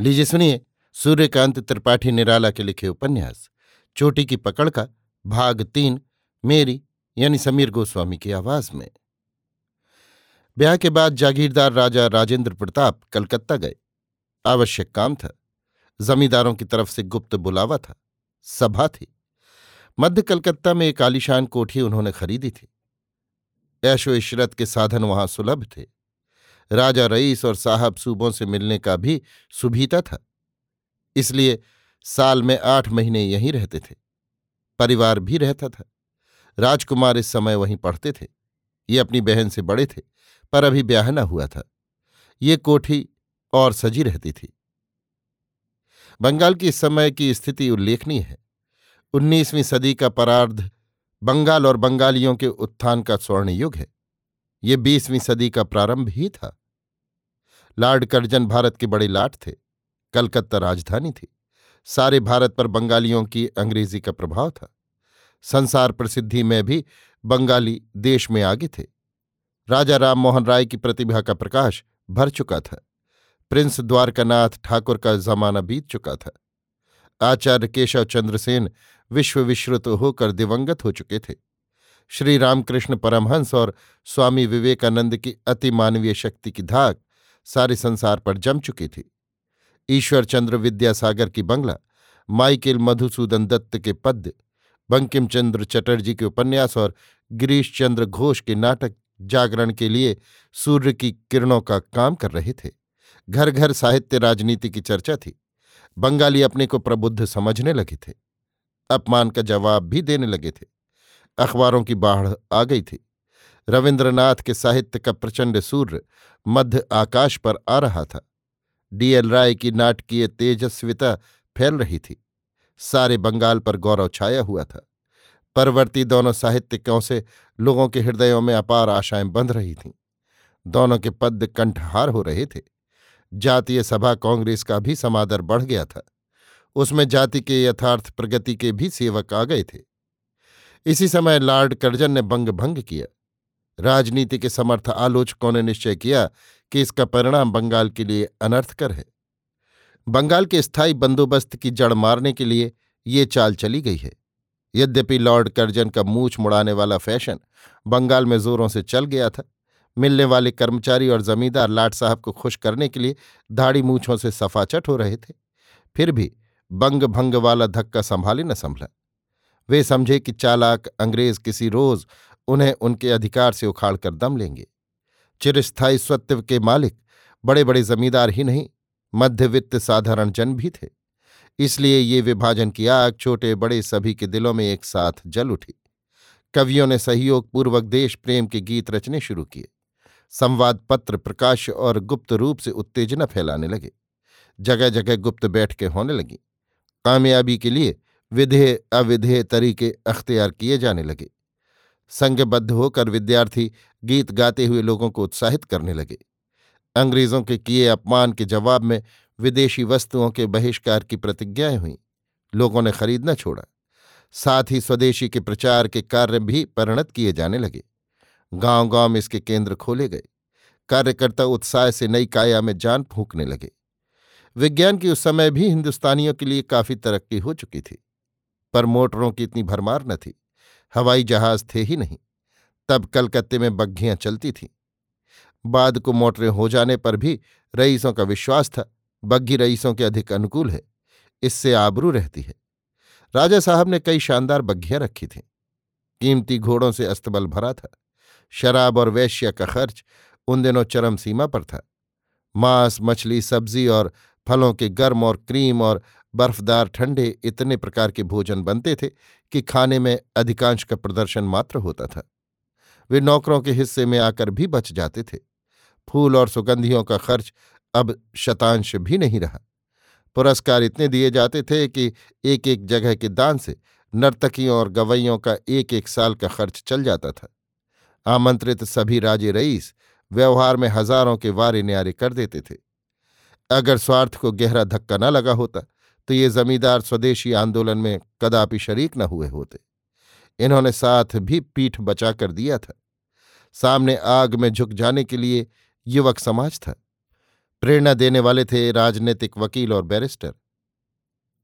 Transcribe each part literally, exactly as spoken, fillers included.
लीजिए सुनिए सूर्यकांत त्रिपाठी निराला के लिखे उपन्यास चोटी की पकड़ का भाग तीन, मेरी यानी समीर गोस्वामी की आवाज में। ब्याह के बाद जागीरदार राजा राजेंद्र प्रताप कलकत्ता गए। आवश्यक काम था, जमींदारों की तरफ से गुप्त बुलावा था, सभा थी। मध्य कलकत्ता में एक आलीशान कोठी उन्होंने खरीदी थी। ऐशो इशरत के साधन वहां सुलभ थे। राजा रईस और साहब सूबों से मिलने का भी सुभीता था, इसलिए साल में आठ महीने यहीं रहते थे। परिवार भी रहता था। राजकुमार इस समय वहीं पढ़ते थे। ये अपनी बहन से बड़े थे, पर अभी ब्याह न हुआ था। ये कोठी और सजी रहती थी। बंगाल की इस समय की स्थिति उल्लेखनीय है। उन्नीसवीं सदी का परार्ध बंगाल और बंगालियों के उत्थान का स्वर्ण युग है। ये बीसवीं सदी का प्रारंभ ही था। लार्ड कर्जन भारत के बड़े लाट थे। कलकत्ता राजधानी थी। सारे भारत पर बंगालियों की अंग्रेजी का प्रभाव था। संसार प्रसिद्धि में भी बंगाली देश में आगे थे। राजा राममोहन राय की प्रतिभा का प्रकाश भर चुका था। प्रिंस द्वारकानाथ ठाकुर का जमाना बीत चुका था। आचार्य केशव चंद्रसेन विश्वविश्रुत होकर दिवंगत हो चुके थे। श्री रामकृष्ण परमहंस और स्वामी विवेकानंद की अतिमानवीय शक्ति की धाक सारे संसार पर जम चुकी थी। ईश्वरचंद्र विद्यासागर की बंगला, माइकेल मधुसूदन दत्त के पद्य, बंकिमचंद्र चटर्जी के उपन्यास और गिरीश चंद्र घोष के नाटक जागरण के लिए सूर्य की किरणों का काम कर रहे थे। घर घर साहित्य राजनीति की चर्चा थी। बंगाली अपने को प्रबुद्ध समझने लगे थे। अपमान का जवाब भी देने लगे थे। अखबारों की बाढ़ आ गई थी। रविंद्रनाथ के साहित्य का प्रचंड सूर्य मध्य आकाश पर आ रहा था। डीएल राय की नाटकीय तेजस्विता फैल रही थी। सारे बंगाल पर गौरव छाया हुआ था। परवर्ती दोनों साहित्यिकों से लोगों के हृदयों में अपार आशाएं बंध रही थीं। दोनों के पद कंठहार हो रहे थे। जातीय सभा कांग्रेस का भी समादर बढ़ गया था। उसमें जाति के यथार्थ प्रगति के भी सेवक आ गए थे। इसी समय लॉर्ड कर्जन ने बंग भंग किया। राजनीति के समर्थ आलोचकों ने निश्चय किया कि इसका परिणाम बंगाल के लिए अनर्थकर है। बंगाल के स्थायी बंदोबस्त की जड़ मारने के लिए ये चाल चली गई है। यद्यपि लॉर्ड कर्जन का मूछ मुड़ाने वाला फैशन बंगाल में जोरों से चल गया था। मिलने वाले कर्मचारी और जमींदार लाट साहब को खुश करने के लिए दाढ़ी मूछों से सफाचट हो रहे थे। फिर भी बंग भंग वाला धक्का संभाले न संभला। वे समझे कि चालाक अंग्रेज किसी रोज उन्हें उनके अधिकार से उखाड़ कर दम लेंगे। चिरस्थायी स्वत्व के मालिक बड़े बड़े जमींदार ही नहीं, मध्यवित्त साधारण जन भी थे। इसलिए ये विभाजन की आग छोटे बड़े सभी के दिलों में एक साथ जल उठी। कवियों ने सहयोग पूर्वक देश प्रेम के गीत रचने शुरू किए। संवाद पत्र, प्रकाश और गुप्त रूप से उत्तेजना फैलाने लगे। जगह जगह गुप्त बैठकें होने लगीं। कामयाबी के लिए विधेय अविधेय तरीके अख्तियार किए जाने लगे। संघबद्ध होकर विद्यार्थी गीत गाते हुए लोगों को उत्साहित करने लगे। अंग्रेजों के किए अपमान के जवाब में विदेशी वस्तुओं के बहिष्कार की प्रतिज्ञाएं हुईं। लोगों ने खरीदना छोड़ा। साथ ही स्वदेशी के प्रचार के कार्य भी परिणत किए जाने लगे। गांव-गांव में इसके केंद्र खोले गए। कार्यकर्ता उत्साह से नई काया में जान फूंकने लगे। विज्ञान की उस समय भी हिंदुस्तानियों के लिए काफी तरक्की हो चुकी थी, पर मोटरों की इतनी भरमार न थी। हवाई जहाज थे ही नहीं। तब कलकत्ते में बग्घियां चलती थीं। बाद को मोटरें हो जाने पर भी रईसों का विश्वास था बग्घी रईसों के अधिक अनुकूल है, इससे आबरू रहती है। राजा साहब ने कई शानदार बग्घियां रखी थीं। कीमती घोड़ों से अस्तबल भरा था। शराब और वेश्या का खर्च उन दिनों चरम सीमा पर था। मांस, मछली, सब्जी और फलों के गर्म और क्रीम और बर्फदार ठंडे इतने प्रकार के भोजन बनते थे कि खाने में अधिकांश का प्रदर्शन मात्र होता था। वे नौकरों के हिस्से में आकर भी बच जाते थे। फूल और सुगंधियों का खर्च अब शतांश भी नहीं रहा। पुरस्कार इतने दिए जाते थे कि एक एक जगह के दान से नर्तकियों और गवैयों का एक एक साल का खर्च चल जाता था। आमंत्रित सभी राजे रईस व्यवहार में हजारों के वारे न्यारे कर देते थे। अगर स्वार्थ को गहरा धक्का न लगा होता तो ये जमींदार स्वदेशी आंदोलन में कदापि शरीक न हुए होते। इन्होंने साथ भी पीठ बचा कर दिया था। सामने आग में झुक जाने के लिए युवक समाज था। प्रेरणा देने वाले थे राजनीतिक वकील और बैरिस्टर।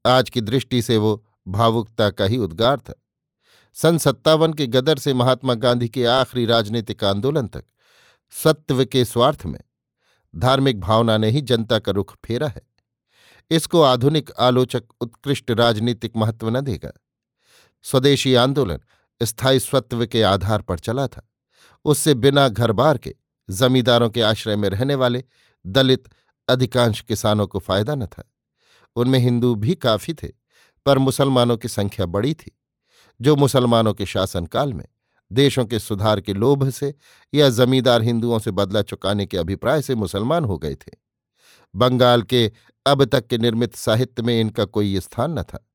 आज की दृष्टि से वो भावुकता का ही उद्गार था। सन सत्तावन के गदर से महात्मा गांधी के आखिरी राजनीतिक आंदोलन तक सत्व के स्वार्थ में धार्मिक भावना ने ही जनता का रुख फेरा है। इसको आधुनिक आलोचक उत्कृष्ट राजनीतिक महत्व न देगा। स्वदेशी आंदोलन स्थायी स्वत्व के आधार पर चला था। उससे बिना घर बार के जमींदारों के आश्रय में रहने वाले दलित अधिकांश किसानों को फायदा न था। उनमें हिंदू भी काफी थे, पर मुसलमानों की संख्या बड़ी थी, जो मुसलमानों के शासनकाल में देशों के सुधार के लोभ से या जमींदार हिंदुओं से बदला चुकाने के अभिप्राय से मुसलमान हो गए थे। बंगाल के अब तक के निर्मित साहित्य में इनका कोई स्थान न था।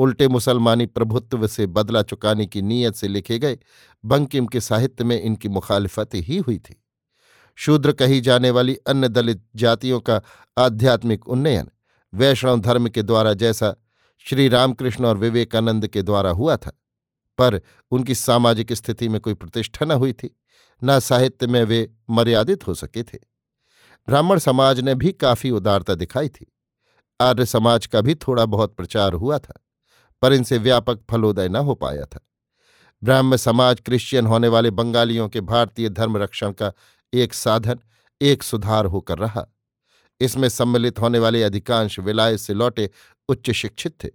उल्टे मुसलमानी प्रभुत्व से बदला चुकाने की नीयत से लिखे गए बंकिम के साहित्य में इनकी मुखालिफत ही हुई थी। शूद्र कही जाने वाली अन्य दलित जातियों का आध्यात्मिक उन्नयन वैष्णव धर्म के द्वारा, जैसा श्री रामकृष्ण और विवेकानंद के द्वारा हुआ था, पर उनकी सामाजिक स्थिति में कोई प्रतिष्ठा न हुई थी, न साहित्य में वे मर्यादित हो सके थे। ब्राह्मण समाज ने भी काफी उदारता दिखाई थी। आर्य समाज का भी थोड़ा बहुत प्रचार हुआ था, पर इनसे व्यापक फलोदय न हो पाया था। ब्राह्म समाज क्रिश्चियन होने वाले बंगालियों के भारतीय धर्म रक्षण का एक साधन, एक सुधार होकर रहा। इसमें सम्मिलित होने वाले अधिकांश विलायत से लौटे उच्च शिक्षित थे।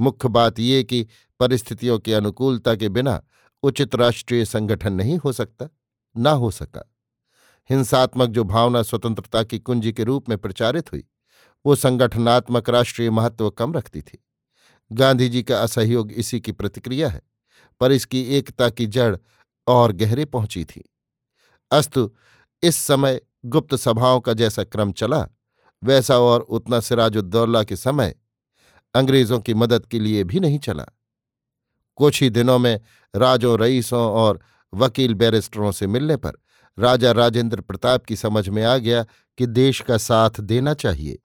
मुख्य बात यह कि परिस्थितियों की अनुकूलता के बिना उचित राष्ट्रीय संगठन नहीं हो सकता, ना हो सका। हिंसात्मक जो भावना स्वतंत्रता की कुंजी के रूप में प्रचारित हुई, वो संगठनात्मक राष्ट्रीय महत्व कम रखती थी। गांधी जी का असहयोग इसी की प्रतिक्रिया है, पर इसकी एकता की जड़ और गहरे पहुंची थी। अस्तु, इस समय गुप्त सभाओं का जैसा क्रम चला, वैसा और उतना सिराजुद्दौला के समय अंग्रेजों की मदद के लिए भी नहीं चला। कुछ ही दिनों में राजों, रईसों और वकील बैरिस्टरों से मिलने पर राजा राजेंद्र प्रताप की समझ में आ गया कि देश का साथ देना चाहिए।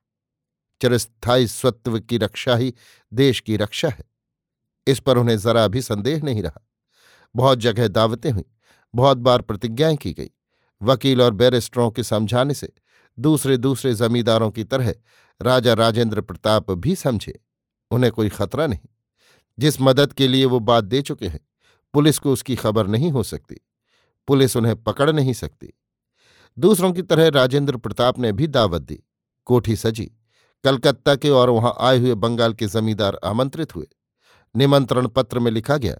चिरस्थायी स्वत्व की रक्षा ही देश की रक्षा है। इस पर उन्हें जरा भी संदेह नहीं रहा। बहुत जगह दावतें हुईं, बहुत बार प्रतिज्ञाएं की गई। वकील और बैरिस्टरों के समझाने से दूसरे दूसरे जमींदारों की तरह राजा राजेंद्र प्रताप भी समझे, उन्हें कोई खतरा नहीं। जिस मदद के लिए वो बात दे चुके हैं, पुलिस को उसकी खबर नहीं हो सकती, पुलिस उन्हें पकड़ नहीं सकती। दूसरों की तरह राजेंद्र प्रताप ने भी दावत दी। कोठी सजी। कलकत्ता के और वहां आए हुए बंगाल के जमींदार आमंत्रित हुए। निमंत्रण पत्र में लिखा गया,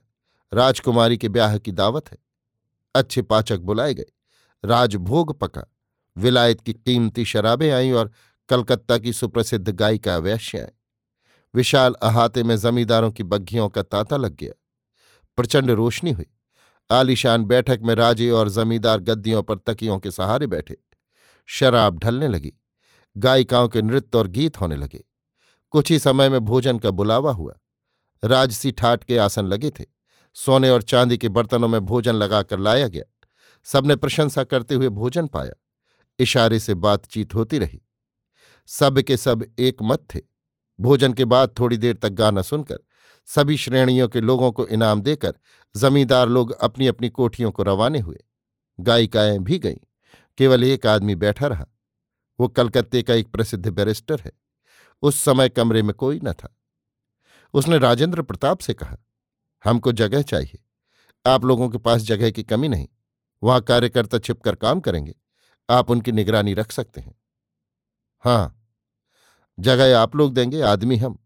राजकुमारी के ब्याह की दावत है। अच्छे पाचक बुलाए गए, राजभोग पका, विलायत की कीमती शराबें आईं और कलकत्ता की सुप्रसिद्ध गायिका वैश्य आए। विशाल अहाते में जमींदारों की बग्घियों का तांता लग गया। प्रचंड रोशनी हुई। आलीशान बैठक में राजे और जमींदार गद्दियों पर तकियों के सहारे बैठे। शराब ढलने लगी। गायिकाओं के नृत्य और गीत होने लगे। कुछ ही समय में भोजन का बुलावा हुआ। राजसी ठाट के आसन लगे थे। सोने और चांदी के बर्तनों में भोजन लगाकर लाया गया। सबने प्रशंसा करते हुए भोजन पाया। इशारे से बातचीत होती रही। सब के सब एक मत थे। भोजन के बाद थोड़ी देर तक गाना सुनकर सभी श्रेणियों के लोगों को इनाम देकर जमींदार लोग अपनी अपनी कोठियों को रवाने हुए। गायिकाएं भी गईं। केवल एक आदमी बैठा रहा। वो कलकत्ते का एक प्रसिद्ध बैरिस्टर है। उस समय कमरे में कोई न था। उसने राजेंद्र प्रताप से कहा, हमको जगह चाहिए। आप लोगों के पास जगह की कमी नहीं। वहां कार्यकर्ता छिपकर काम करेंगे। आप उनकी निगरानी रख सकते हैं। हाँ, जगह आप लोग देंगे, आदमी हम।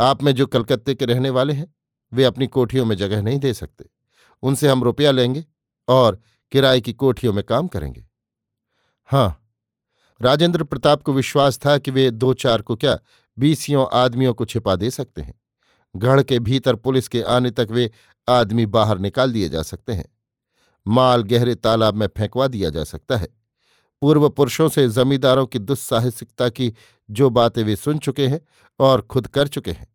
आप में जो कलकत्ते के रहने वाले हैं, वे अपनी कोठियों में जगह नहीं दे सकते। उनसे हम रुपया लेंगे और किराए की कोठियों में काम करेंगे। हाँ, राजेंद्र प्रताप को विश्वास था कि वे दो चार को क्या, बीसियों आदमियों को छिपा दे सकते हैं। गढ़ के भीतर पुलिस के आने तक वे आदमी बाहर निकाल दिए जा सकते हैं। माल गहरे तालाब में फेंकवा दिया जा सकता है। पूर्व पुरुषों से जमींदारों की दुस्साहसिकता की जो बातें वे सुन चुके हैं और खुद कर चुके हैं,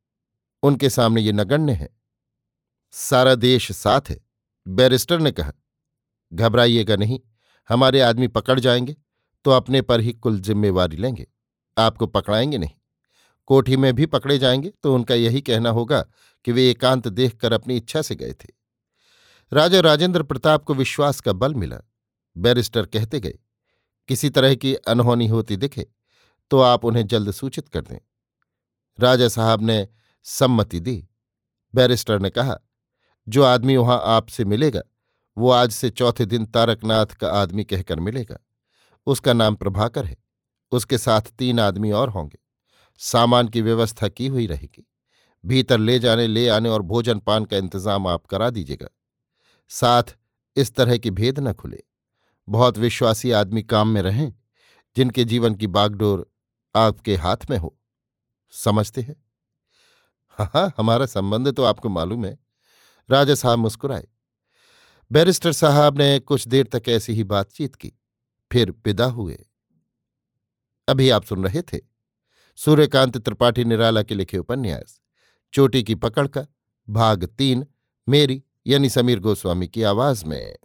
उनके सामने ये नगण्य है। सारा देश साथ है। बैरिस्टर ने कहा, घबराइएगा नहीं। हमारे आदमी पकड़ जाएंगे तो अपने पर ही कुल जिम्मेवारी लेंगे। आपको पकड़ाएंगे नहीं। कोठी में भी पकड़े जाएंगे तो उनका यही कहना होगा कि वे एकांत देखकर अपनी इच्छा से गए थे। राजा राजेंद्र प्रताप को विश्वास का बल मिला। बैरिस्टर कहते गए, किसी तरह की अनहोनी होती दिखे तो आप उन्हें जल्द सूचित कर दें। राजा साहब ने सम्मति दी। बैरिस्टर ने कहा, जो आदमी वहां आपसे मिलेगा वो आज से चौथे दिन तारकनाथ का आदमी कहकर मिलेगा। उसका नाम प्रभाकर है। उसके साथ तीन आदमी और होंगे। सामान की व्यवस्था की हुई रहेगी। भीतर ले जाने ले आने और भोजन पान का इंतजाम आप करा दीजिएगा। साथ इस तरह की भेद न खुले। बहुत विश्वासी आदमी काम में रहें, जिनके जीवन की बागडोर आपके हाथ में हो। समझते हैं? हाँ हाँ, हमारा संबंध तो आपको मालूम है। राजा साहब मुस्कुराए। बैरिस्टर साहब ने कुछ देर तक ऐसी ही बातचीत की, फिर विदा हुए। अभी आप सुन रहे थे सूर्यकांत त्रिपाठी निराला के लिखे उपन्यास चोटी की पकड़ का भाग तीन, मेरी यानी समीर गोस्वामी की आवाज में।